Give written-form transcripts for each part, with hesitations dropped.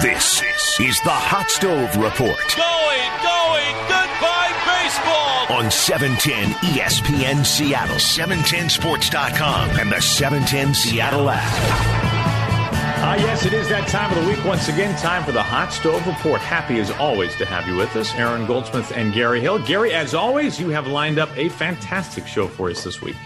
This is the Hot Stove Report. Going, goodbye baseball! On 710 ESPN Seattle, 710sports.com, and the 710 Seattle app. Yes, it is that time of the week once again, time for the Hot Stove Report. Happy as always to have you with us, Aaron Goldsmith and Gary Hill. Gary, as always, you have lined up a fantastic show for us this week.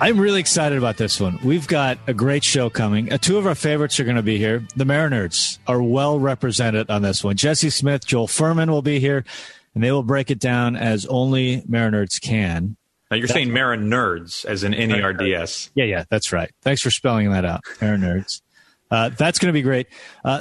I'm really excited about this one. We've got a great show coming. Two of our favorites are going to be here. The Mariners are well represented on this one. Jesse Smith, Joel Furman will be here, and they will break it down as only Mariners can. Now, you're saying Mariners as in N-E-R-D-S. Yeah, that's right. Thanks for spelling that out, Mariners. That's going to be great.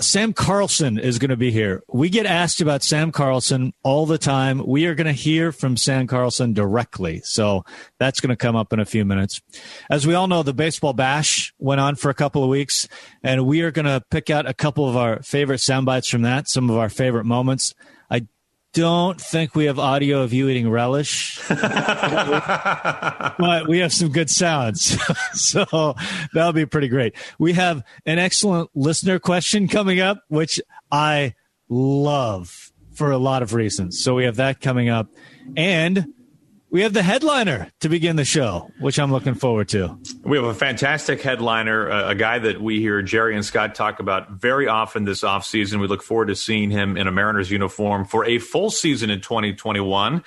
Sam Carlson is going to be here. We get asked about Sam Carlson all the time. We are going to hear from Sam Carlson directly. So that's going to come up in a few minutes. As we all know, the Baseball Bash went on for a couple of weeks, and we are going to pick out a couple of our favorite sound bites from that, some of our favorite moments. I don't think we have audio of you eating relish, but we have some good sounds. So that'll be pretty great. We have an excellent listener question coming up, which I love for a lot of reasons. So we have that coming up. And we have the headliner to begin the show, which I'm looking forward to. We have a fantastic headliner, a guy that we hear Jerry and Scott talk about very often this offseason. We look forward to seeing him in a Mariners uniform for a full season in 2021.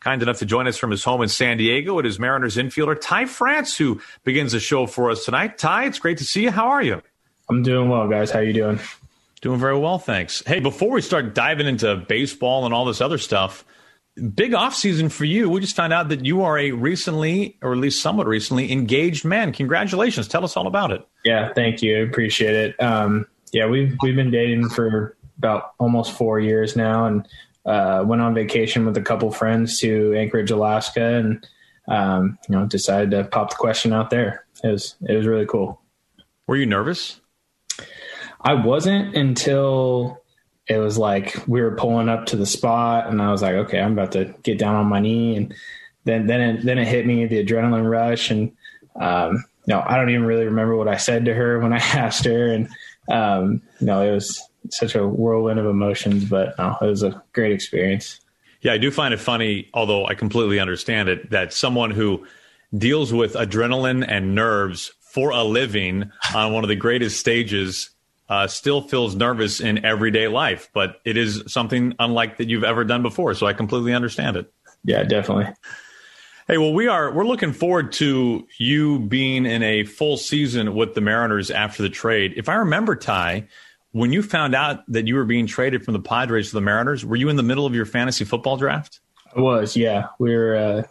Kind enough to join us from his home in San Diego. It is Mariners infielder Ty France who begins the show for us tonight. Ty, it's great to see you. How are you? I'm doing well, guys. How are you doing? Doing very well, thanks. Hey, before we start diving into baseball and all this other stuff, big offseason for you. We just found out that you are a recently, or at least somewhat recently, engaged man. Congratulations. Tell us all about it. Yeah, thank you. I appreciate it. We've been dating for about almost 4 years now, and went on vacation with a couple friends to Anchorage, Alaska, and decided to pop the question out there. It was really cool. Were you nervous? I wasn't until it was like we were pulling up to the spot, and I was like, okay, I'm about to get down on my knee. And then it hit me, the adrenaline rush. And I don't even really remember what I said to her when I asked her. And it was such a whirlwind of emotions, but it was a great experience. Yeah, I do find it funny, although I completely understand it, that someone who deals with adrenaline and nerves for a living on one of the greatest stages still feels nervous in everyday life, but it is something unlike that you've ever done before. So I completely understand it. Yeah, definitely. Hey, well, we're looking forward to you being in a full season with the Mariners after the trade. If I remember, Ty, when you found out that you were being traded from the Padres to the Mariners, were you in the middle of your fantasy football draft? I was, yeah. We had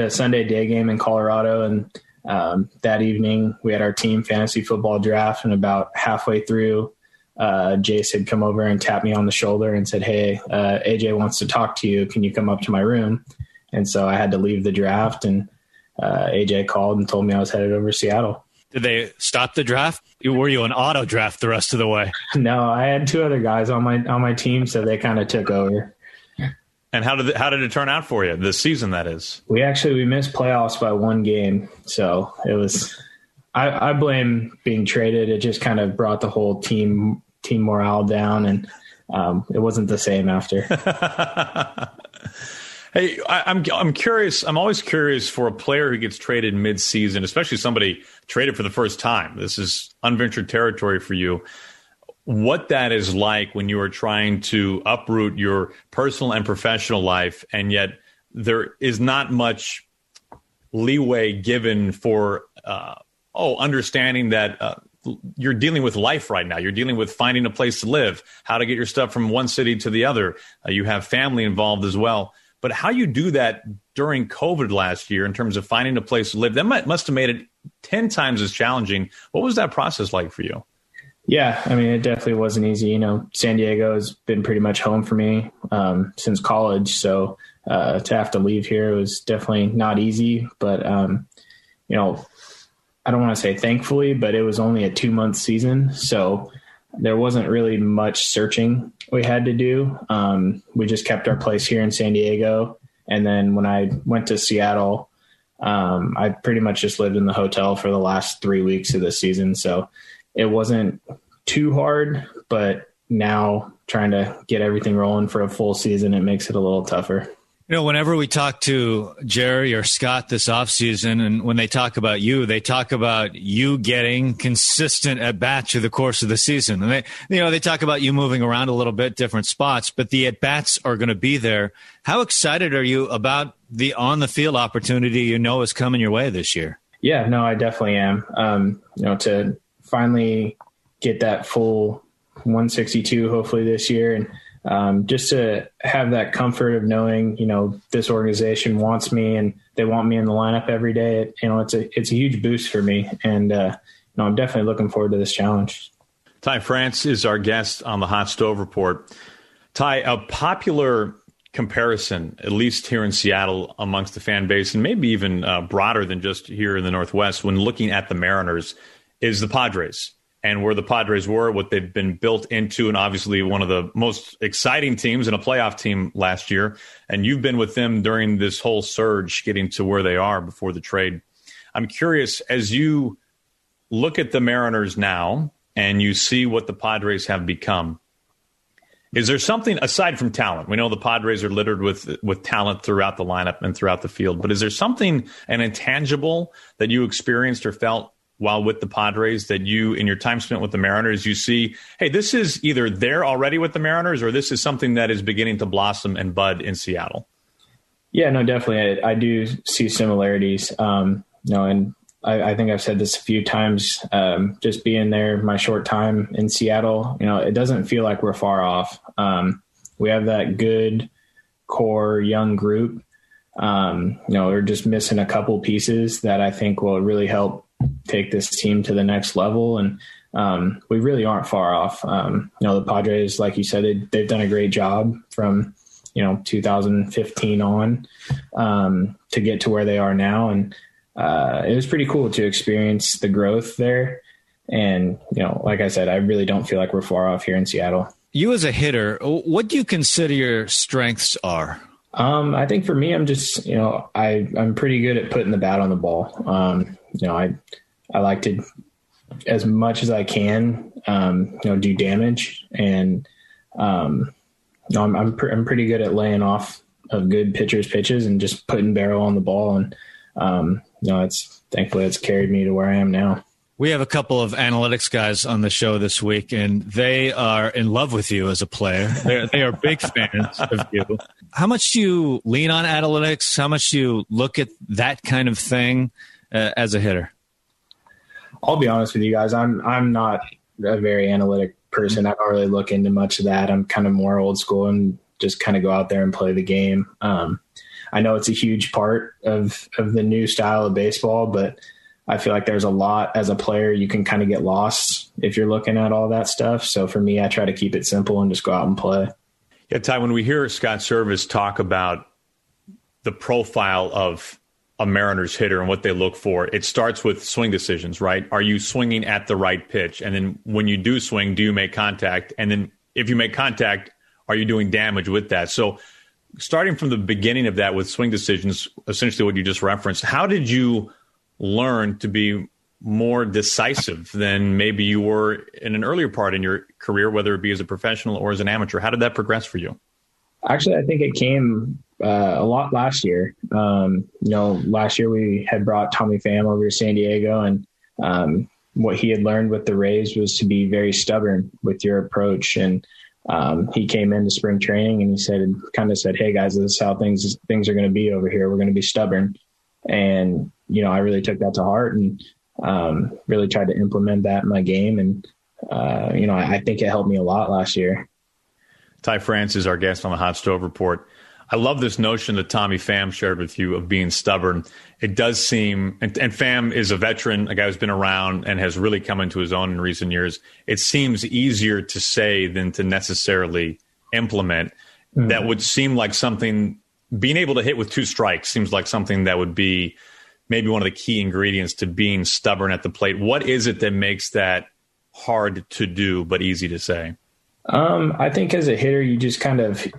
a Sunday day game in Colorado, and that evening we had our team fantasy football draft, and about halfway through, Jace had come over and tapped me on the shoulder and said, "Hey, AJ wants to talk to you. Can you come up to my room?" And so I had to leave the draft, and AJ called and told me I was headed over to Seattle. Did they stop the draft? Were you an auto draft the rest of the way? No, I had two other guys on my team, so they kind of took over. And how did it turn out for you this season? That is, we missed playoffs by one game, so it was. I blame being traded. It just kind of brought the whole team morale down, and it wasn't the same after. Hey, I'm curious. I'm always curious for a player who gets traded mid-season, especially somebody traded for the first time. This is unventured territory for you. What that is like when you are trying to uproot your personal and professional life, and yet there is not much leeway given for understanding that you're dealing with life right now. You're dealing with finding a place to live, how to get your stuff from one city to the other. You have family involved as well. But how you do that during COVID last year in terms of finding a place to live, that must have made it 10 times as challenging. What was that process like for you? Yeah, I mean, it definitely wasn't easy. San Diego has been pretty much home for me since college. So to have to leave here was definitely not easy. But, I don't want to say thankfully, but it was only a 2-month season. So there wasn't really much searching we had to do. We just kept our place here in San Diego. And then when I went to Seattle, I pretty much just lived in the hotel for the last 3 weeks of the season. So it wasn't too hard, but now trying to get everything rolling for a full season, it makes it a little tougher. You know, whenever we talk to Jerry or Scott this offseason, and when they talk about you, they talk about you getting consistent at bats through the course of the season. And they talk about you moving around a little bit, different spots, but the at bats are going to be there. How excited are you about the on the field opportunity you know is coming your way this year? Yeah, no, I definitely am. To finally get that full 162 hopefully this year, and just to have that comfort of knowing, this organization wants me and they want me in the lineup every day. It's a huge boost for me. And, I'm definitely looking forward to this challenge. Ty France is our guest on the Hot Stove Report. Ty, a popular comparison, at least here in Seattle amongst the fan base, and maybe even broader than just here in the Northwest, when looking at the Mariners, is the Padres. And where the Padres were, what they've been built into, and obviously one of the most exciting teams and a playoff team last year. And you've been with them during this whole surge, getting to where they are before the trade. I'm curious, as you look at the Mariners now and you see what the Padres have become, is there something aside from talent? We know the Padres are littered with talent throughout the lineup and throughout the field, but is there something, an intangible, that you experienced or felt while with the Padres that you, in your time spent with the Mariners, you see, hey, this is either there already with the Mariners or this is something that is beginning to blossom and bud in Seattle? Yeah, no, definitely. I do see similarities. And I think I've said this a few times, just being there my short time in Seattle, it doesn't feel like we're far off. We have that good core young group. We're just missing a couple pieces that I think will really help take this team to the next level. And we really aren't far off. The Padres, like you said, they've done a great job from, 2015 on to get to where they are now. And it was pretty cool to experience the growth there. And, like I said, I really don't feel like we're far off here in Seattle. You as a hitter, what do you consider your strengths are? I think for me, I'm just, I'm pretty good at putting the bat on the ball. I like to, as much as I can, do damage, and, I'm pretty good at laying off of good pitchers' pitches and just putting barrel on the ball. And, thankfully it's carried me to where I am now. We have a couple of analytics guys on the show this week, and they are in love with you as a player. They are big fans of you. How much do you lean on analytics? How much do you look at that kind of thing as a hitter? I'll be honest with you guys. I'm not a very analytic person. I don't really look into much of that. I'm kind of more old school and just kind of go out there and play the game. I know it's a huge part of the new style of baseball, but I feel like there's a lot as a player you can kind of get lost if you're looking at all that stuff. So for me, I try to keep it simple and just go out and play. Yeah, Ty, when we hear Scott Service talk about the profile of a Mariners hitter and what they look for, it starts with swing decisions, right? Are you swinging at the right pitch? And then when you do swing, do you make contact? And then if you make contact, are you doing damage with that? So starting from the beginning of that with swing decisions, essentially what you just referenced, how did you learn to be more decisive than maybe you were in an earlier part in your career, whether it be as a professional or as an amateur? How did that progress for you? Actually, I think it came a lot last year. Last year we had brought Tommy Pham over to San Diego, and what he had learned with the Rays was to be very stubborn with your approach. And he came into spring training and he said, hey guys, this is how things are going to be over here. We're going to be stubborn. And, I really took that to heart and really tried to implement that in my game. And, I think it helped me a lot last year. Ty France is our guest on the Hot Stove Report. I love this notion that Tommy Pham shared with you of being stubborn. It does seem, and Pham is a veteran, a guy who's been around and has really come into his own in recent years. It seems easier to say than to necessarily implement. Mm-hmm. That would seem like something, being able to hit with two strikes seems like something that would be maybe one of the key ingredients to being stubborn at the plate. What is it that makes that hard to do but easy to say? I think as a hitter, you just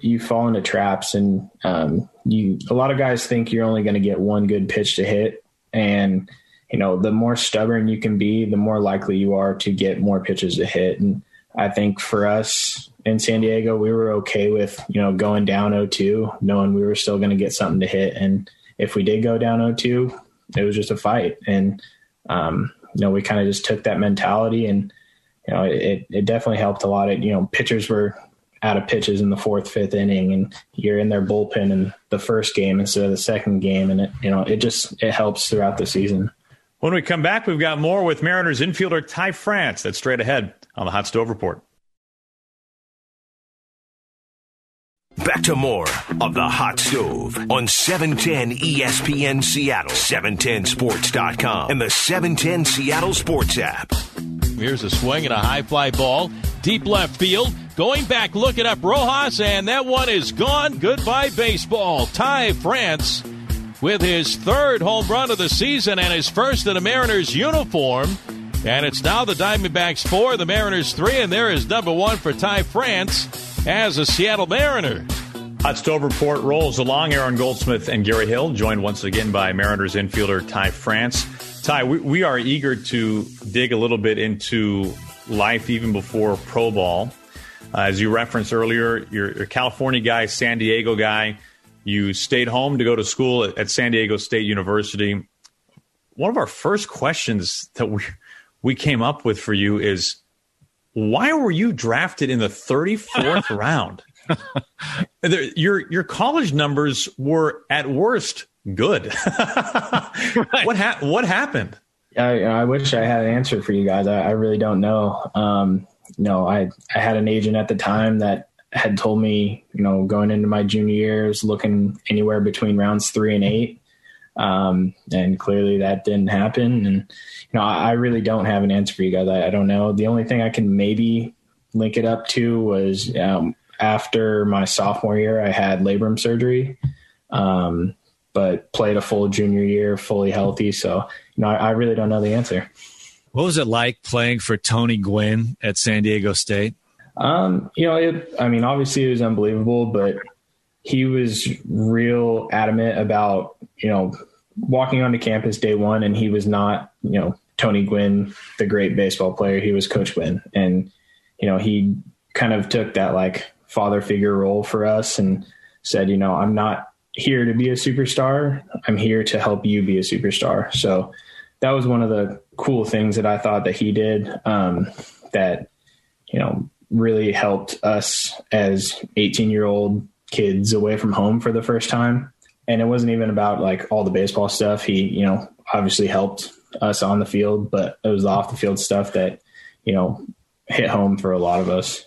you fall into traps, and a lot of guys think you're only going to get one good pitch to hit. And, the more stubborn you can be, the more likely you are to get more pitches to hit. And I think for us in San Diego, we were okay with, you know, going down 0-2, knowing we were still going to get something to hit. And if we did go down 0-2, it was just a fight. And, you know, we kind of just took that mentality, and, you know, it definitely helped a lot. It, you know, pitchers were out of pitches in the fourth, fifth inning, and you're in their bullpen in the first game instead of the second game. And it, you know, it helps throughout the season. When we come back, we've got more with Mariners infielder Ty France. That's straight ahead on the Hot Stove Report. Back to more of the Hot Stove on 710 ESPN Seattle, 710sports.com, and the 710 Seattle Sports app. Here's a swing and a high fly ball. Deep left field. Going back, looking up Rojas, and that one is gone. Goodbye, baseball. Ty France with his third home run of the season and his first in a Mariners uniform. And it's now the Diamondbacks 4, the Mariners 3, and there is number 1 for Ty France as a Seattle Mariner. Hot Stove Report rolls along. Aaron Goldsmith and Gary Hill, joined once again by Mariners infielder Ty France. Ty, we are eager to dig a little bit into life even before pro ball. As you referenced earlier, you're a California guy, San Diego guy. You stayed home to go to school at San Diego State University. One of our first questions that we came up with for you is, why were you drafted in the 34th round? Your college numbers were at worst good. Right. What happened? I wish I had an answer for you guys. I really don't know. I had an agent at the time that had told me, you know, going into my junior years, looking anywhere between rounds 3 and 8. And clearly that didn't happen. And, you know, I really don't have an answer for you guys. I don't know. The only thing I can maybe link it up to was, after my sophomore year, I had labrum surgery, but played a full junior year, fully healthy. So, you know, I really don't know the answer. What was it like playing for Tony Gwynn at San Diego State? You know, obviously it was unbelievable, but he was real adamant about, you know, walking onto campus day one, and he was not, you know, Tony Gwynn, the great baseball player. He was Coach Gwynn. And, you know, he kind of took that like father figure role for us and said, you know, I'm not here to be a superstar. I'm here to help you be a superstar. So that was one of the cool things that I thought that he did, that, you know, really helped us as 18-year-old kids away from home for the first time. And it wasn't even about like all the baseball stuff. He, you know, obviously helped us on the field, but it was the off the field stuff that, you know, hit home for a lot of us.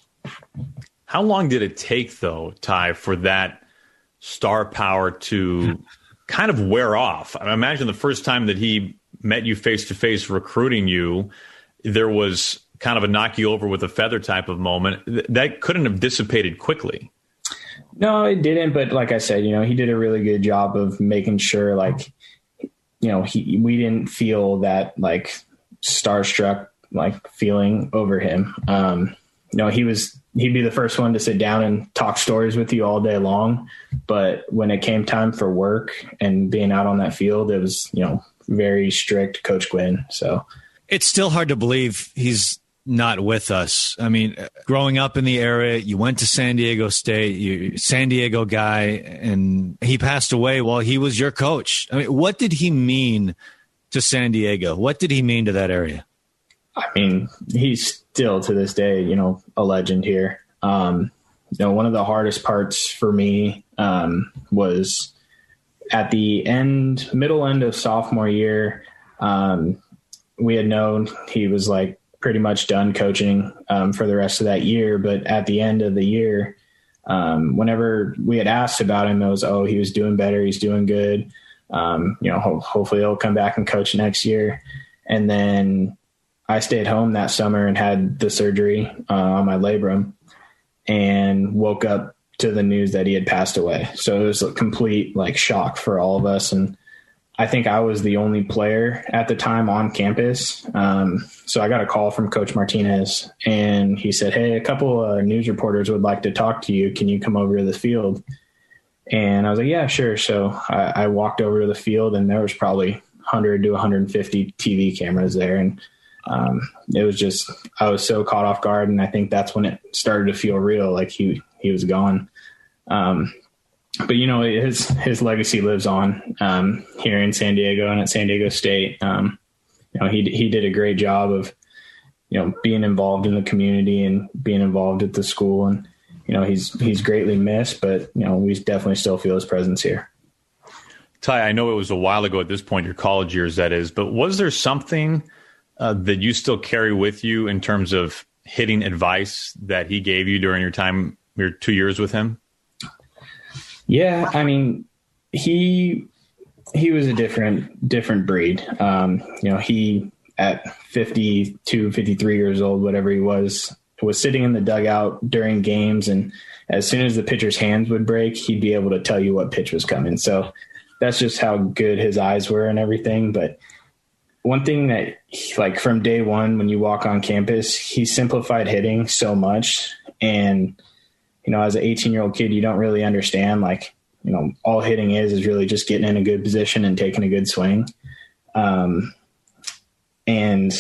How long did it take though, Ty, for that star power to kind of wear off? I imagine the first time that he met you face to face recruiting you, there was kind of a knock you over with a feather type of moment that couldn't have dissipated quickly. No, it didn't. But like I said, you know, he did a really good job of making sure, like, you know, we didn't feel that like starstruck, like feeling over him. You know, he'd be the first one to sit down and talk stories with you all day long. But when it came time for work and being out on that field, it was, you know, very strict Coach Gwynn. So it's still hard to believe he's not with us. I mean, growing up in the area, you went to San Diego State, you San Diego guy, and he passed away while he was your coach. I mean, what did he mean to San Diego? What did he mean to that area? I mean, he's still to this day, you know, a legend here. You know, one of the hardest parts for me was at the middle end of sophomore year. We had known he was like pretty much done coaching for the rest of that year. But at the end of the year, whenever we had asked about him, it was, oh, he was doing better. He's doing good. You know, hopefully he'll come back and coach next year. And then I stayed home that summer and had the surgery on my labrum and woke up to the news that he had passed away. So it was a complete like shock for all of us. And I think I was the only player at the time on campus. So I got a call from Coach Martinez, and he said, hey, a couple of news reporters would like to talk to you. Can you come over to the field? And I was like, yeah, sure. So I walked over to the field, and there was probably 100 to 150 TV cameras there. And It was just, I was so caught off guard, and I think that's when it started to feel real, like he was gone. But, you know, his legacy lives on here in San Diego and at San Diego State. You know, he did a great job of, you know, being involved in the community and being involved at the school. And, you know, he's greatly missed, but, you know, we definitely still feel his presence here. Ty, I know it was a while ago at this point, your college years, that is, but was there something that you still carry with you in terms of hitting advice that he gave you during your time, your 2 years with him? Yeah, I mean, he was a different breed. You know, he at 52, 53 years old, whatever he was sitting in the dugout during games, and as soon as the pitcher's hands would break, he'd be able to tell you what pitch was coming. So that's just how good his eyes were and everything. But one thing that, like, from day one, when you walk on campus, he simplified hitting so much. And, you know, as an 18-year-old kid, you don't really understand, like, you know, all hitting is really just getting in a good position and taking a good swing. And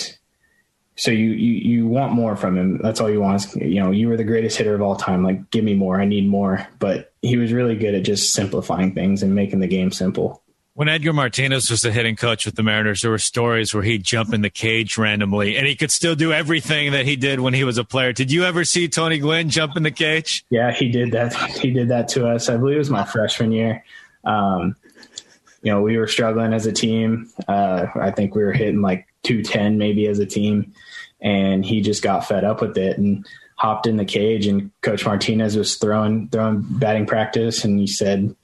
so you want more from him. That's all you want. You know, you were the greatest hitter of all time. Like, give me more. I need more. But he was really good at just simplifying things and making the game simple. When Edgar Martinez was the hitting coach with the Mariners, there were stories where he'd jump in the cage randomly, and he could still do everything that he did when he was a player. Did you ever see Tony Gwynn jump in the cage? Yeah, he did that. He did that to us. I believe it was my freshman year. You know, we were struggling as a team. I think we were hitting like 210 maybe as a team, and he just got fed up with it and hopped in the cage. And Coach Martinez was throwing batting practice, and he said,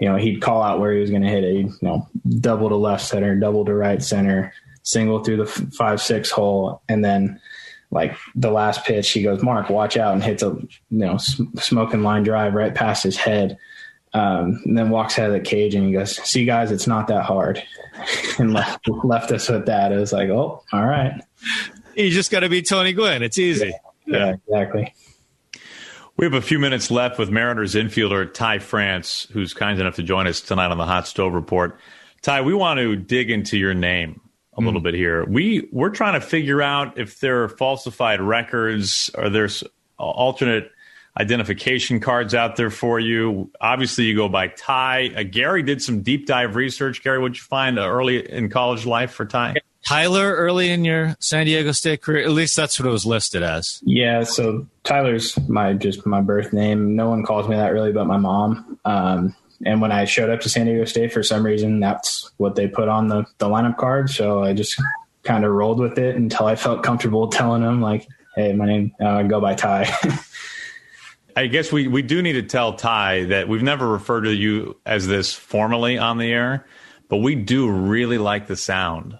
you know, he'd call out where he was going to hit it. He'd, you know, double to left center, double to right center, single through the 5-6 hole. And then, like, the last pitch, he goes, "Mark, watch out," and hits a, you know, smoking line drive right past his head. And then walks out of the cage and he goes, "See, guys, it's not that hard." And left us with that. It was like, oh, all right. You just got to be Tony Gwynn. It's easy. Yeah, exactly. We have a few minutes left with Mariners infielder Ty France, who's kind enough to join us tonight on the Hot Stove Report. Ty, we want to dig into your name a little bit here. We're trying to figure out if there are falsified records or there's alternate identification cards out there for you. Obviously, you go by Ty. Gary did some deep dive research. Gary, what'd you find early in college life for Ty? Tyler, early in your San Diego State career, at least that's what it was listed as. Yeah, so Tyler's my birth name. No one calls me that really but my mom. And when I showed up to San Diego State, for some reason, that's what they put on the lineup card. So I just kind of rolled with it until I felt comfortable telling them, like, hey, my name, I go by Ty. I guess we do need to tell Ty that we've never referred to you as this formally on the air, but we do really like the sound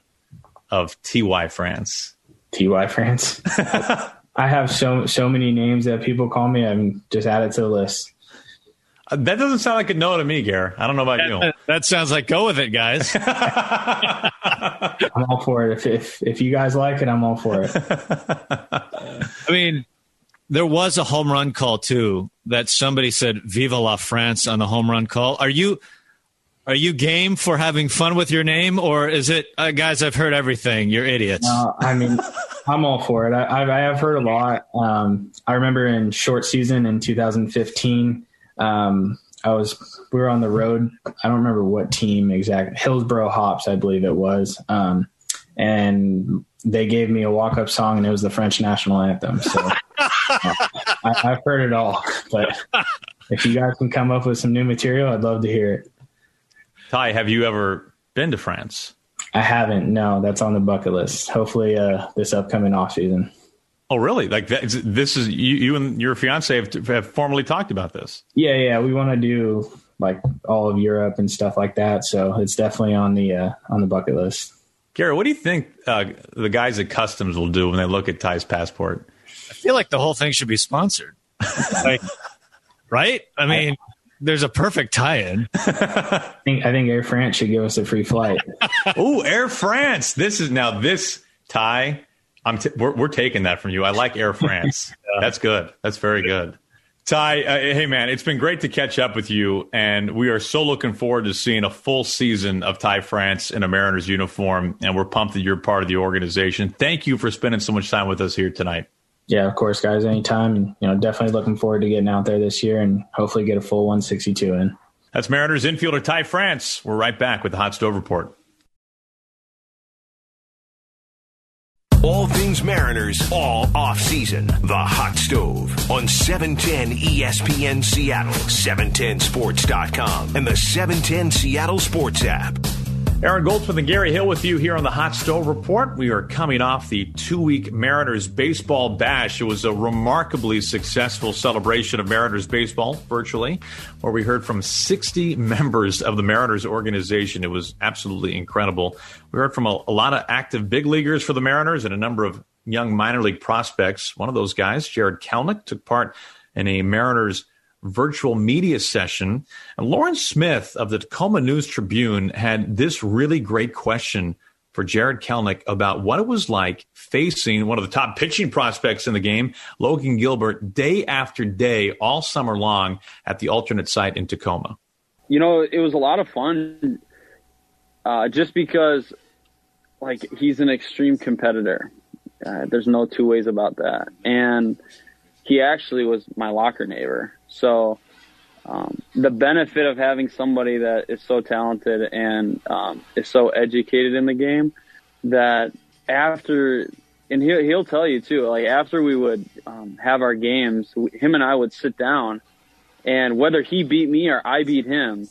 of T.Y. France. T.Y. France? I have so many names that people call me. I'm just added to the list. That doesn't sound like a no to me, Gary. I don't know about you. That sounds like, go with it, guys. I'm all for it. If you guys like it, I'm all for it. I mean, there was a home run call, too, that somebody said, "Viva la France" on the home run call. Are you game for having fun with your name, or is it, guys, I've heard everything, you're idiots? No, I mean, I'm all for it. I have heard a lot. I remember in short season in 2015, we were on the road. I don't remember what team exactly. Hillsborough Hops, I believe it was. And they gave me a walk-up song, and it was the French National Anthem. So I've heard it all. But if you guys can come up with some new material, I'd love to hear it. Ty, have you ever been to France? I haven't. No, that's on the bucket list. Hopefully this upcoming offseason. Oh, really? Like this is you and your fiance have formally talked about this? Yeah. We want to do like all of Europe and stuff like that. So it's definitely on the bucket list. Gary, what do you think the guys at customs will do when they look at Ty's passport? I feel like the whole thing should be sponsored. Like, right? I mean... There's a perfect tie-in. I think Air France should give us a free flight. Oh, Air France. This Ty, we're taking that from you. I like Air France. That's good. That's very good. Ty, hey, man, it's been great to catch up with you, and we are so looking forward to seeing a full season of Ty France in a Mariners uniform, and we're pumped that you're part of the organization. Thank you for spending so much time with us here tonight. Yeah, of course, guys, anytime. And, you know, definitely looking forward to getting out there this year and hopefully get a full 162 in. That's Mariners infielder Ty France. We're right back with the Hot Stove Report. All things Mariners, all off-season. The Hot Stove on 710 ESPN Seattle, 710sports.com, and the 710 Seattle Sports app. Aaron Goldsmith and Gary Hill with you here on the Hot Stove Report. We are coming off the two-week Mariners Baseball Bash. It was a remarkably successful celebration of Mariners baseball, virtually, where we heard from 60 members of the Mariners organization. It was absolutely incredible. We heard from a lot of active big leaguers for the Mariners and a number of young minor league prospects. One of those guys, Jarred Kelenic, took part in a Mariners virtual media session. And Lauren Smith of the Tacoma News Tribune had this really great question for Jarred Kelenic about what it was like facing one of the top pitching prospects in the game, Logan Gilbert, day after day, all summer long at the alternate site in Tacoma. You know, it was a lot of fun just because, like, he's an extreme competitor. There's no two ways about that. And he actually was my locker neighbor. So the benefit of having somebody that is so talented and is so educated in the game that after, and he'll tell you too, like after we would have our games, him and I would sit down, and whether he beat me or I beat him,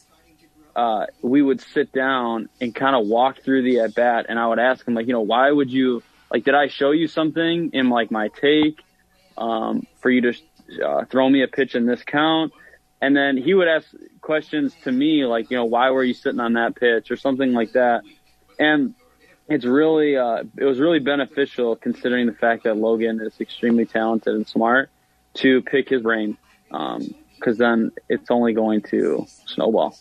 we would sit down and kind of walk through the at bat, and I would ask him, like, you know, why would you, like, did I show you something in like my take for you to throw me a pitch in this count? And then he would ask questions to me like, you know, why were you sitting on that pitch or something like that. And it's really it was really beneficial, considering the fact that Logan is extremely talented and smart, to pick his brain, because then it's only going to snowball.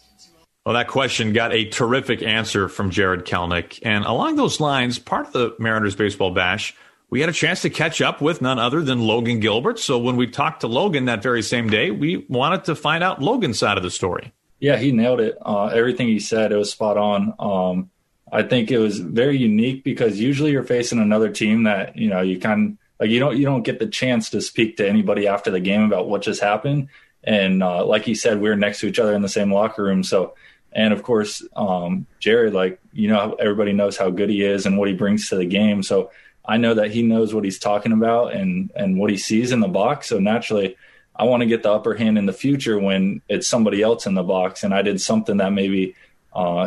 Well, that question got a terrific answer from Jarred Kelenic. And along those lines, part of the Mariners Baseball Bash, we had a chance to catch up with none other than Logan Gilbert. So when we talked to Logan that very same day, we wanted to find out Logan's side of the story. Yeah, he nailed it. Everything he said, it was spot on. I think it was very unique because usually you're facing another team that, you know, you kind like you don't get the chance to speak to anybody after the game about what just happened. And like he said, we were next to each other in the same locker room. So, and of course, Jared, like, you know, everybody knows how good he is and what he brings to the game. So I know that he knows what he's talking about and what he sees in the box. So naturally, I want to get the upper hand in the future when it's somebody else in the box. And I did something that maybe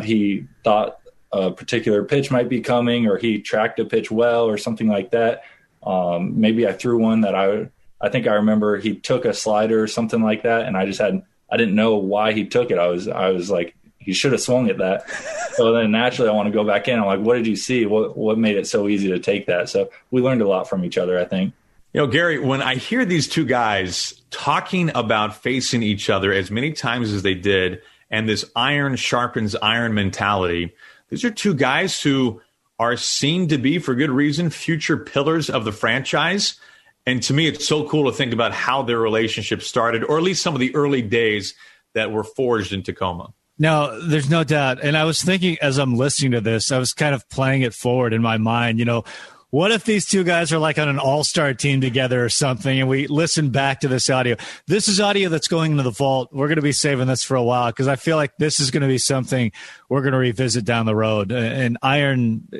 he thought a particular pitch might be coming, or he tracked a pitch well or something like that. Maybe I threw one that I think I remember he took a slider or something like that. And I didn't know why he took it. I was like, he should have swung at that. So then naturally I want to go back in. I'm like, what did you see? What made it so easy to take that? So we learned a lot from each other, I think. You know, Gary, when I hear these two guys talking about facing each other as many times as they did, and this iron sharpens iron mentality, these are two guys who are seen to be, for good reason, future pillars of the franchise. And to me, it's so cool to think about how their relationship started, or at least some of the early days that were forged in Tacoma. No, there's no doubt. And I was thinking as I'm listening to this, I was kind of playing it forward in my mind. You know, what if these two guys are like on an all-star team together or something, and we listen back to this audio? This is audio that's going into the vault. We're going to be saving this for a while because I feel like this is going to be something we're going to revisit down the road. And iron,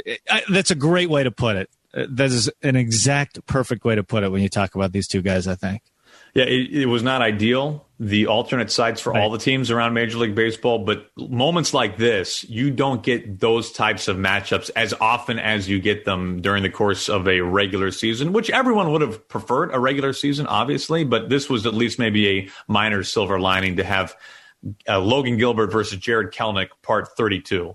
that's a great way to put it. That is an exact perfect way to put it when you talk about these two guys, I think. Yeah, it was not ideal, the alternate sites for all the teams around Major League Baseball, but moments like this, you don't get those types of matchups as often as you get them during the course of a regular season, which everyone would have preferred a regular season, obviously, but this was at least maybe a minor silver lining to have Logan Gilbert versus Jarred Kelenic, part 32.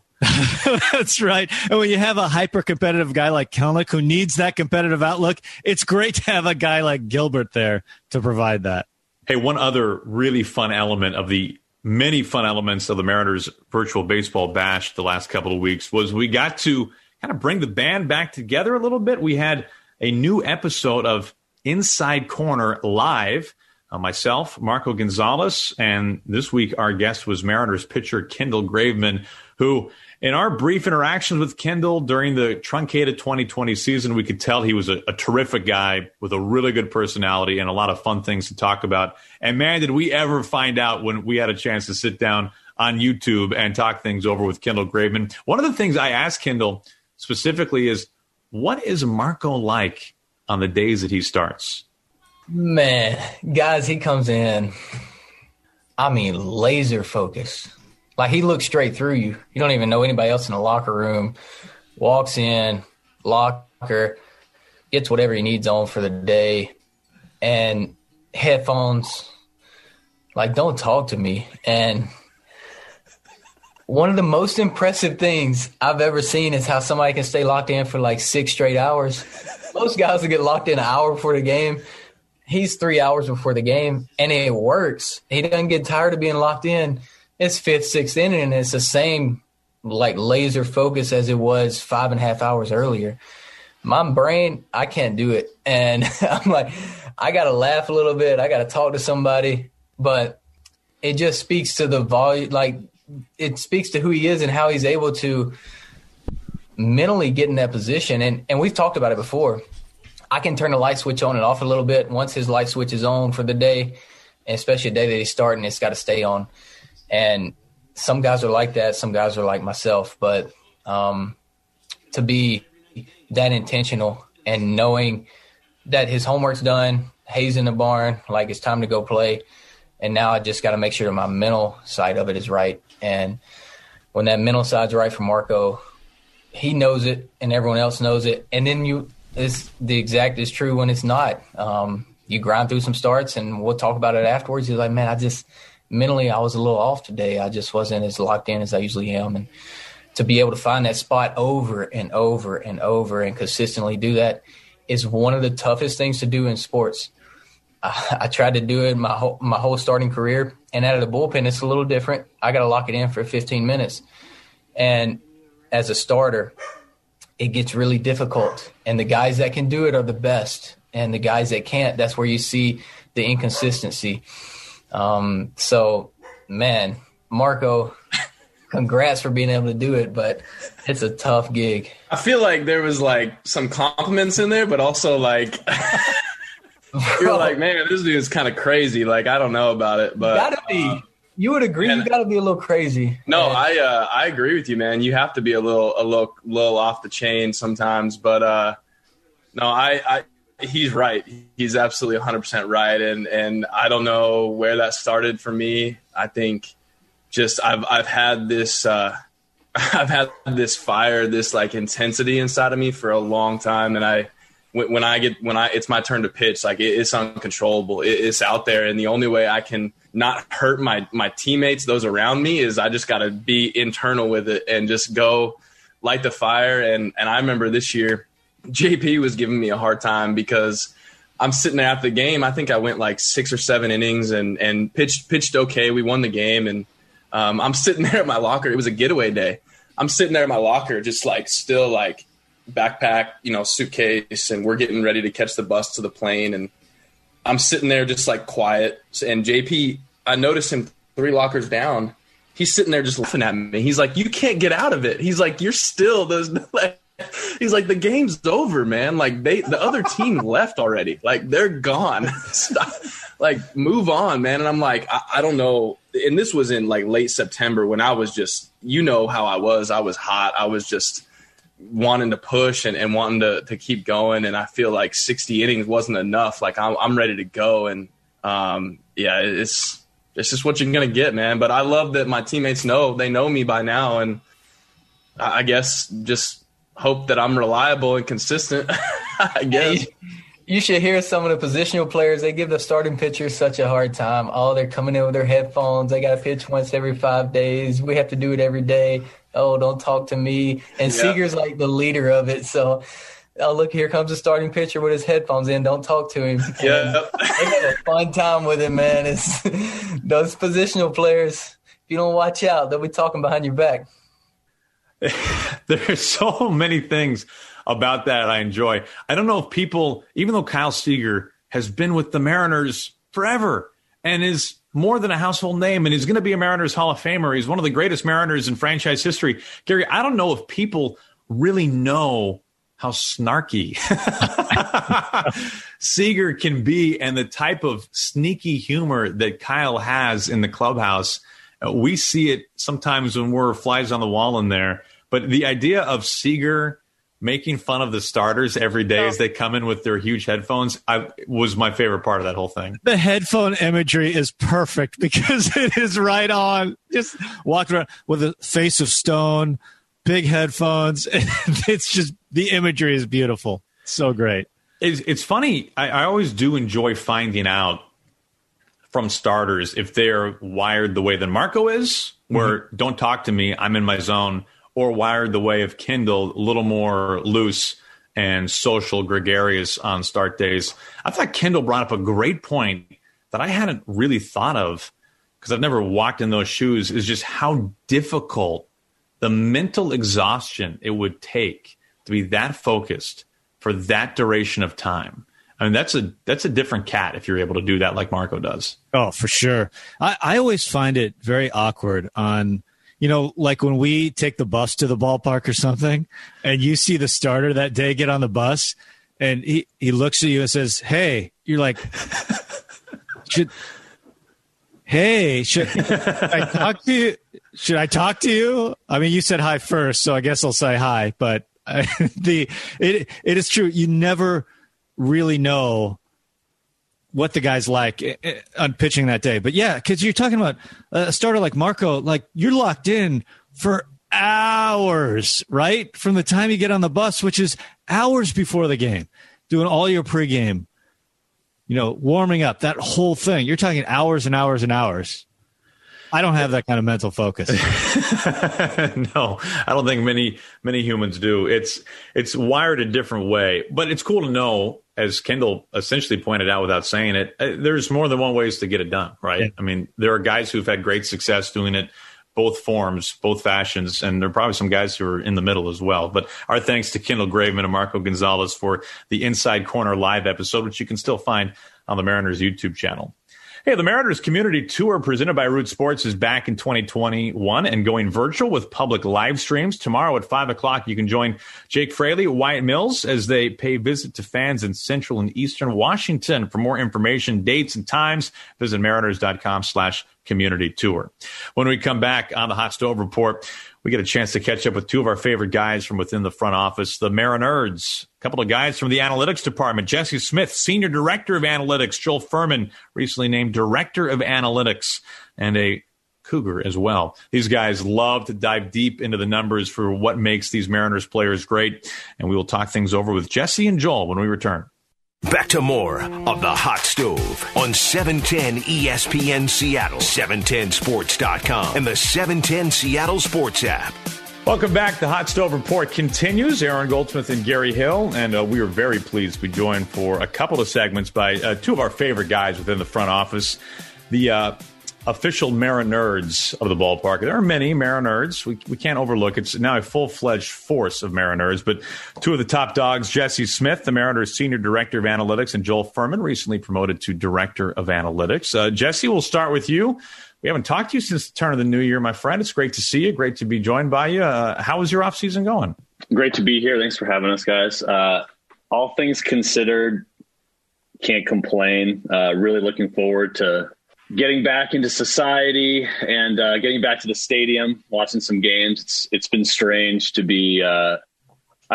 That's right. And when you have a hyper-competitive guy like Kelenic who needs that competitive outlook, it's great to have a guy like Gilbert there to provide that. Hey, one other really fun element of the many fun elements of the Mariners virtual baseball bash the last couple of weeks was we got to kind of bring the band back together a little bit. We had a new episode of Inside Corner Live myself, Marco Gonzalez, and this week our guest was Mariners pitcher Kendall Graveman, who in our brief interactions with Kendall during the truncated 2020 season, we could tell he was a terrific guy with a really good personality and a lot of fun things to talk about. And man, did we ever find out when we had a chance to sit down on YouTube and talk things over with Kendall Graveman. One of the things I asked Kendall specifically is, what is Marco like on the days that he starts? Man, guys, he comes in, I mean, laser focused. Like, he looks straight through you. You don't even know anybody else in the locker room. Walks in, locker, gets whatever he needs on for the day, and headphones. Like, don't talk to me. And one of the most impressive things I've ever seen is how somebody can stay locked in for like 6 straight hours. Most guys will get locked in an hour before the game. He's 3 hours before the game, and it works. He doesn't get tired of being locked in. It's 5th, 6th inning, and it's the same like laser focus as it was 5.5 hours earlier. My brain, I can't do it. And I'm like, I got to laugh a little bit. I got to talk to somebody. But it just speaks to the volume, like – it speaks to who he is and how he's able to mentally get in that position. And we've talked about it before. I can turn the light switch on and off a little bit. Once his light switch is on for the day, and especially the day that he's starting, it's got to stay on. And some guys are like that. Some guys are like myself. But to be that intentional and knowing that his homework's done, hay's in the barn, like it's time to go play. And now I just got to make sure that my mental side of it is right. And when that mental side's right for Marco, he knows it and everyone else knows it. And then it's true when it's not. You grind through some starts, and we'll talk about it afterwards. You're like, man, mentally I was a little off today. I just wasn't as locked in as I usually am. And to be able to find that spot over and over and over and consistently do that is one of the toughest things to do in sports. I tried to do it my whole starting career, and out of the bullpen, it's a little different. I got to lock it in for 15 minutes. And as a starter, it gets really difficult. And the guys that can do it are the best. And the guys that can't, that's where you see the inconsistency. So, man, Marco, congrats for being able to do it, but it's a tough gig. I feel like there was, like, some compliments in there, but also, like – you're like, man, this dude's kind of crazy. Like, I don't know about it, but gotta be. You would agree. You gotta be a little crazy. No, man. I agree with you, man. You have to be a little off the chain sometimes. But no, he's right. He's absolutely 100% right. And I don't know where that started for me. I think just I've had this fire, this like intensity inside of me for a long time, and When it's my turn to pitch, like it's uncontrollable. It's out there, and the only way I can not hurt my teammates, those around me, is I just got to be internal with it and just go light the fire. And I remember this year, JP was giving me a hard time because I'm sitting there after the game. I think I went like 6 or 7 innings and pitched okay. We won the game, and I'm sitting there at my locker. It was a getaway day. I'm sitting there at my locker, just like still like. Backpack, suitcase, and we're getting ready to catch the bus to the plane, and I'm sitting there just like quiet, and JP, I noticed him 3 lockers down, he's sitting there just laughing at me. He's like, you can't get out of it. He's like, you're still those. He's like, the game's over, man. Like the other team left already. Like, they're gone. Stop. Like, move on, man. And I'm like, I don't know. And this was in like late September when I was just, how I was hot. I was just wanting to push and wanting to keep going. And I feel like 60 innings wasn't enough. Like I'm ready to go. And it's just what you're going to get, man. But I love that my teammates know me by now. And I guess just hope that I'm reliable and consistent, I guess. You should hear some of the positional players. They give the starting pitchers such a hard time. Oh, they're coming in with their headphones. They got to pitch once every 5 days. We have to do it every day. Oh, don't talk to me. And yeah. Seager's like the leader of it. So, oh, look, here comes the starting pitcher with his headphones in. Don't talk to him. Yeah. They had a fun time with it, man. It's those positional players, if you don't watch out, they'll be talking behind your back. There's so many things about that I enjoy. I don't know if people, even though Kyle Seager has been with the Mariners forever and is more than a household name and is going to be a Mariners Hall of Famer. He's one of the greatest Mariners in franchise history. Gary, I don't know if people really know how snarky Seager can be and the type of sneaky humor that Kyle has in the clubhouse. We see it sometimes when we're flies on the wall in there. But the idea of Seager making fun of the starters every day as they come in with their huge headphones was my favorite part of that whole thing. The headphone imagery is perfect because it is right on. Just walking around with a face of stone, big headphones. It's just, the imagery is beautiful. So great. It's funny. I always do enjoy finding out from starters if they're wired the way that Marco is, where don't talk to me, I'm in my zone, or wired the way of Kendall, a little more loose and social, gregarious on start days. I thought Kendall brought up a great point that I hadn't really thought of because I've never walked in those shoes, is just how difficult the mental exhaustion it would take to be that focused for that duration of time. I mean, that's a different cat if you're able to do that like Marco does. Oh, for sure. I always find it very awkward on, you know, like when we take the bus to the ballpark or something, and you see the starter that day get on the bus, and he looks at you and says, hey, you're like, should I talk to you? Should I talk to you? I mean, you said hi first, so I guess I'll say hi, but it is true. You never really know what the guy's like on pitching that day. But yeah, because you're talking about a starter like Marco, like you're locked in for hours, right? From the time you get on the bus, which is hours before the game, doing all your pregame, you know, warming up, that whole thing. You're talking hours and hours and hours. I don't have that kind of mental focus. No, I don't think many humans do. It's wired a different way, but it's cool to know, as Kendall essentially pointed out without saying it, there's more than one ways to get it done, right? Yeah. I mean, there are guys who've had great success doing it, both forms, both fashions, and there are probably some guys who are in the middle as well. But our thanks to Kendall Graveman and Marco Gonzalez for the Inside Corner live episode, which you can still find on the Mariners YouTube channel. Hey, the Mariners Community Tour presented by Root Sports is back in 2021 and going virtual with public live streams. Tomorrow at 5 o'clock, you can join Jake Fraley, Wyatt Mills, as they pay visit to fans in Central and Eastern Washington. For more information, dates, and times, visit mariners.com/community tour. When we come back on the Hot Stove Report, we get a chance to catch up with two of our favorite guys from within the front office, the Mariners. A couple of guys from the analytics department, Jesse Smith, Senior Director of Analytics, Joel Furman, recently named Director of Analytics, and a Cougar as well. These guys love to dive deep into the numbers for what makes these Mariners players great, and we will talk things over with Jesse and Joel when we return. Back to more of The Hot Stove on 710 ESPN Seattle, 710sports.com, and the 710 Seattle Sports app. Welcome back. The Hot Stove Report continues. Aaron Goldsmith and Gary Hill, and we are very pleased to be joined for a couple of segments by two of our favorite guys within the front office, the official Marinerds of the ballpark. There are many Marinerds. We can't overlook. It's now a full-fledged force of Marinerds, but two of the top dogs, Jesse Smith, the Mariners' Senior Director of Analytics, and Joel Furman, recently promoted to Director of Analytics. Jesse, we'll start with you. We haven't talked to you since the turn of the new year, my friend. It's great to see you. Great to be joined by you. How is your offseason going? Great to be here. Thanks for having us, guys. All things considered, can't complain. Really looking forward to getting back into society and getting back to the stadium, watching some games. It's been strange to be I've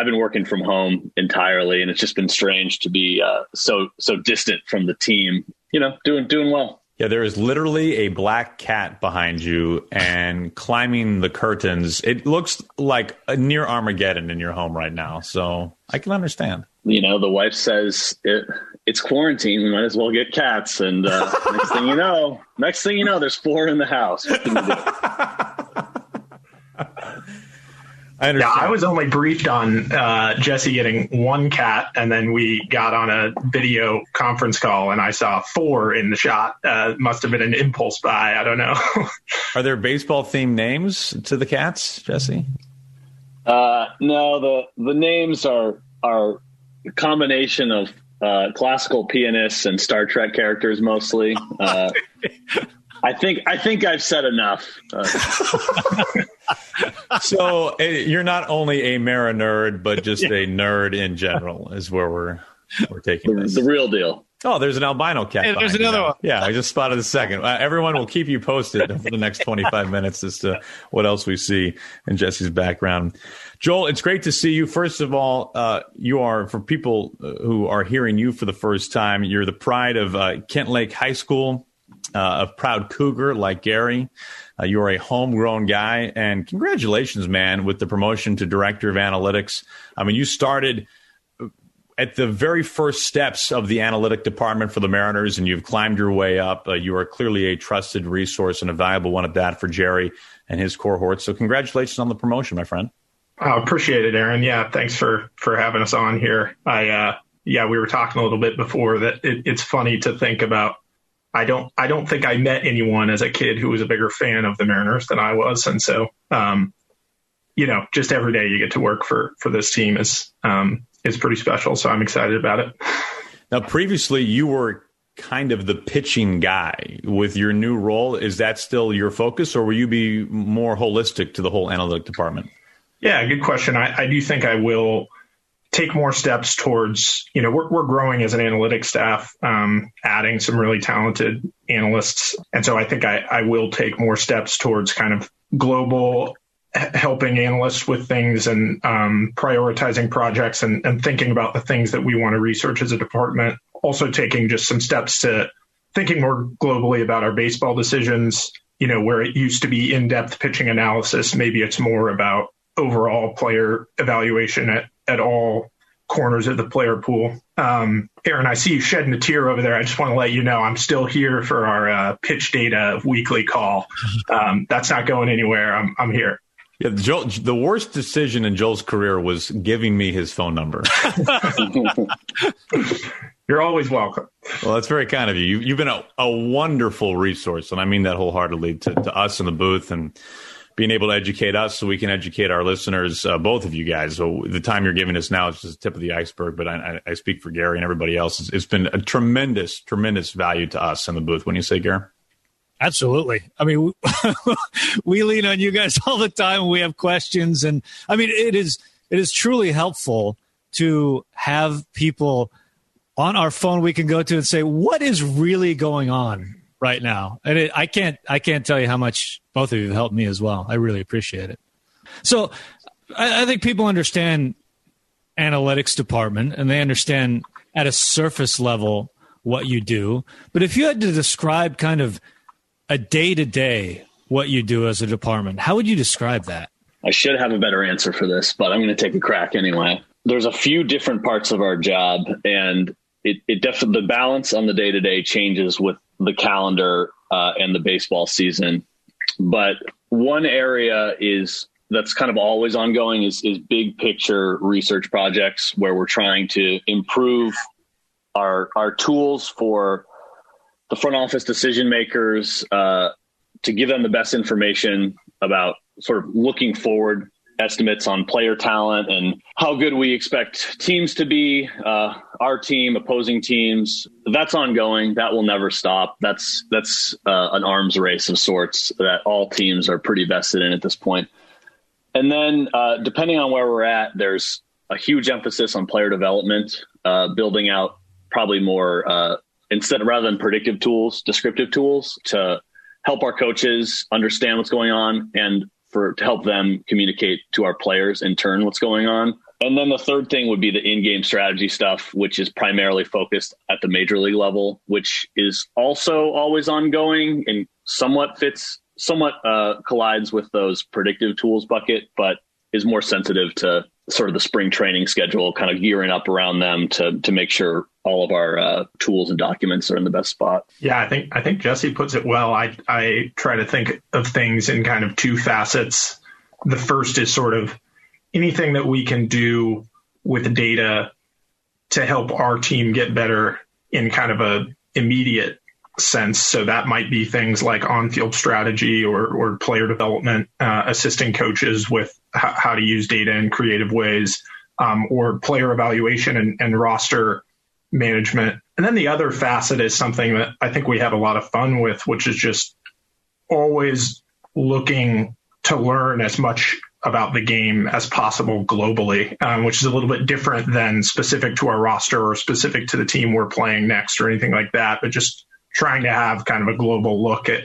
been working from home entirely, and it's just been strange to be so distant from the team. You know, doing well. Yeah, there is literally a black cat behind you and climbing the curtains. It looks like a near Armageddon in your home right now. So I can understand. You know, the wife says it's quarantine. We might as well get cats. And next thing you know, there's four in the house. What can you do? I understand. Yeah, I was only briefed on Jesse getting one cat, and then we got on a video conference call, and I saw four in the shot. Must have been an impulse buy. I don't know. Are there baseball-themed names to the cats, Jesse? No, the names are a combination of classical pianists and Star Trek characters mostly. I think I've said enough. So you're not only a Mara nerd, but just a nerd in general is where we're taking this. The real deal. Oh, there's an albino cat. Hey, there's another one. Yeah, I just spotted a second. Everyone will keep you posted for the next 25 minutes as to what else we see in Jesse's background. Joel, it's great to see you. First of all, you are, for people who are hearing you for the first time, you're the pride of Kent Lake High School, a proud Cougar like Gary. You're a homegrown guy, and congratulations, man, with the promotion to Director of Analytics. I mean, you started at the very first steps of the analytic department for the Mariners, and you've climbed your way up. You are clearly a trusted resource and a valuable one at that for Jerry and his cohort. So congratulations on the promotion, my friend. I appreciate it, Aaron. Yeah, thanks for having us on here. We were talking a little bit before that it's funny to think about. I don't think I met anyone as a kid who was a bigger fan of the Mariners than I was. And so, just every day you get to work for this team is pretty special, so I'm excited about it. Now, previously, you were kind of the pitching guy. With your new role, is that still your focus, or will you be more holistic to the whole analytic department? Yeah, good question. I do think I will take more steps towards, we're growing as an analytics staff, adding some really talented analysts. And so I think I will take more steps towards kind of global helping analysts with things and prioritizing projects and thinking about the things that we want to research as a department. Also taking just some steps to thinking more globally about our baseball decisions, where it used to be in-depth pitching analysis. Maybe it's more about overall player evaluation at all corners of the player pool. Aaron, I see you shedding a tear over there. I just want to let you know I'm still here for our pitch data weekly call. That's not going anywhere. I'm here. Yeah, Joel, the worst decision in Joel's career was giving me his phone number. You're always welcome. Well, that's very kind of you. You've been a wonderful resource, and I mean that wholeheartedly to us in the booth and being able to educate us so we can educate our listeners, both of you guys. So the time you're giving us now is just the tip of the iceberg, but I speak for Gary and everybody else. It's been a tremendous, tremendous value to us in the booth. Wouldn't you say, Gary? Absolutely. I mean, we lean on you guys all the time. We have questions. And I mean, it is truly helpful to have people on our phone we can go to and say, what is really going on right now? And I can't tell you how much both of you have helped me as well. I really appreciate it. So I think people understand analytics department and they understand at a surface level what you do. But if you had to describe kind of a day-to-day, what you do as a department, how would you describe that? I should have a better answer for this, but I'm going to take a crack anyway. There's a few different parts of our job, and it definitely, the balance on the day-to-day changes with the calendar and the baseball season. But one area that's kind of always ongoing is big picture research projects where we're trying to improve our tools for the front office decision makers, to give them the best information about sort of looking forward estimates on player talent and how good we expect teams to be, our team, opposing teams. That's ongoing. That will never stop. That's an arms race of sorts that all teams are pretty vested in at this point. And then depending on where we're at, there's a huge emphasis on player development, building out probably more, rather than predictive tools, descriptive tools to help our coaches understand what's going on and to help them communicate to our players in turn what's going on. And then the third thing would be the in-game strategy stuff, which is primarily focused at the major league level, which is also always ongoing and somewhat collides with those predictive tools bucket, but is more sensitive to sort of the spring training schedule, kind of gearing up around them to make sure all of our tools and documents are in the best spot. Yeah, I think Jesse puts it well. I try to think of things in kind of two facets. The first is sort of anything that we can do with data to help our team get better in kind of a immediate sense. So that might be things like on-field strategy or player development, assisting coaches with how to use data in creative ways, or player evaluation and roster management. And then the other facet is something that I think we have a lot of fun with, which is just always looking to learn as much about the game as possible globally, which is a little bit different than specific to our roster or specific to the team we're playing next or anything like that, but just trying to have kind of a global look at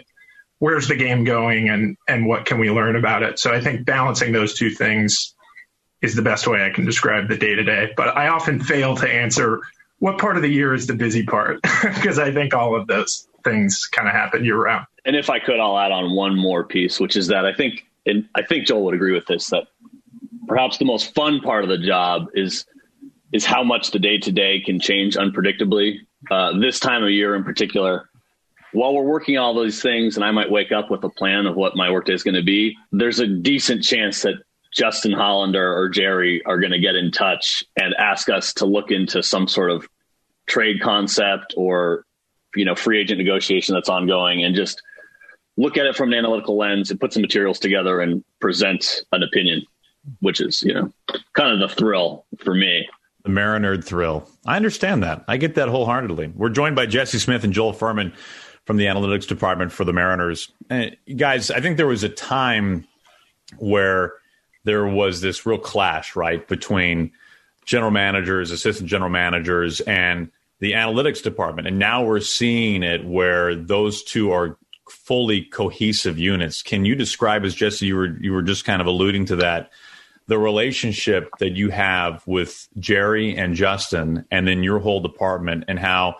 where's the game going and what can we learn about it. So I think balancing those two things is the best way I can describe the day-to-day. But I often fail to answer what part of the year is the busy part, because I think all of those things kind of happen year-round. And if I could, I'll add on one more piece, which is that I think Joel would agree with this, that perhaps the most fun part of the job is how much the day-to-day can change unpredictably. This time of year in particular, while we're working on all these things, and I might wake up with a plan of what my workday is going to be, there's a decent chance that Justin Hollander or Jerry are going to get in touch and ask us to look into some sort of trade concept or, you know, free agent negotiation that's ongoing, and just look at it from an analytical lens and put some materials together and present an opinion, which is, you know, kind of the thrill for me. The Mariners thrill. I understand that. I get that wholeheartedly. We're joined by Jesse Smith and Joel Furman from the analytics department for the Mariners. And guys, I think there was a time where there was this real clash, right, between general managers, assistant general managers, and the analytics department. And now we're seeing it where those two are fully cohesive units. Can you describe, as Jesse, you were just kind of alluding to that, the relationship that you have with Jerry and Justin and then your whole department, and how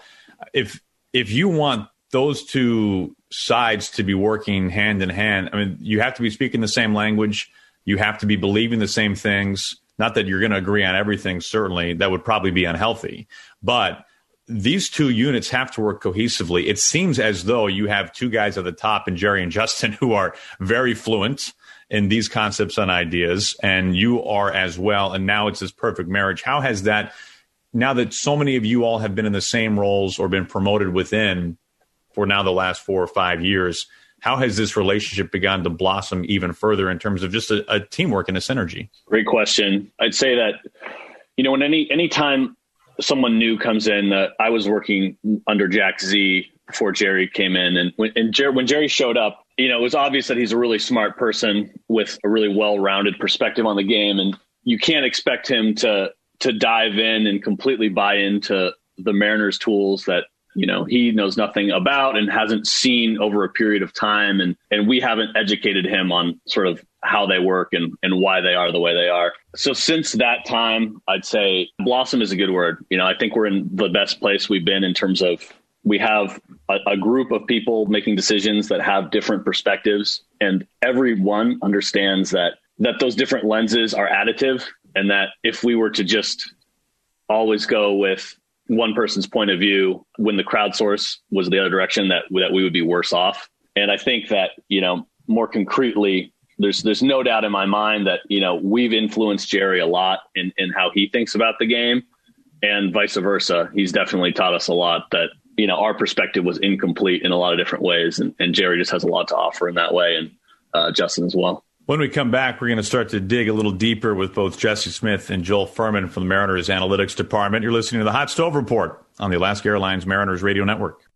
if you want those two sides to be working hand in hand, I mean, you have to be speaking the same language. You have to be believing the same things. Not that you're going to agree on everything, certainly. That would probably be unhealthy. But these two units have to work cohesively. It seems as though you have two guys at the top, and Jerry and Justin, who are very fluent in these concepts and ideas, and you are as well. And now it's this perfect marriage. How has that, now that so many of you all have been in the same roles or been promoted within for now the last 4 or 5 years, how has this relationship begun to blossom even further in terms of just a teamwork and a synergy? Great question. I'd say that, you know, when any time someone new comes in, I was working under Jack Z before Jerry came in, and when Jerry showed up, you know, it was obvious that he's a really smart person with a really well-rounded perspective on the game, and you can't expect him to dive in and completely buy into the Mariners tools that, you know, he knows nothing about and hasn't seen over a period of time. And we haven't educated him on sort of how they work and why they are the way they are. So since that time, I'd say blossom is a good word. You know, I think we're in the best place we've been in terms of, we have a group of people making decisions that have different perspectives, and everyone understands that those different lenses are additive, and that if we were to just always go with one person's point of view when the crowdsource was the other direction, that we would be worse off. And I think that, you know, more concretely, there's no doubt in my mind that, you know, we've influenced Jerry a lot in how he thinks about the game, and vice versa. He's definitely taught us a lot that, you know, our perspective was incomplete in a lot of different ways. And Jerry just has a lot to offer in that way. And Justin as well. When we come back, we're going to start to dig a little deeper with both Jesse Smith and Joel Furman from the Mariners Analytics Department. You're listening to the Hot Stove Report on the Alaska Airlines Mariners Radio Network.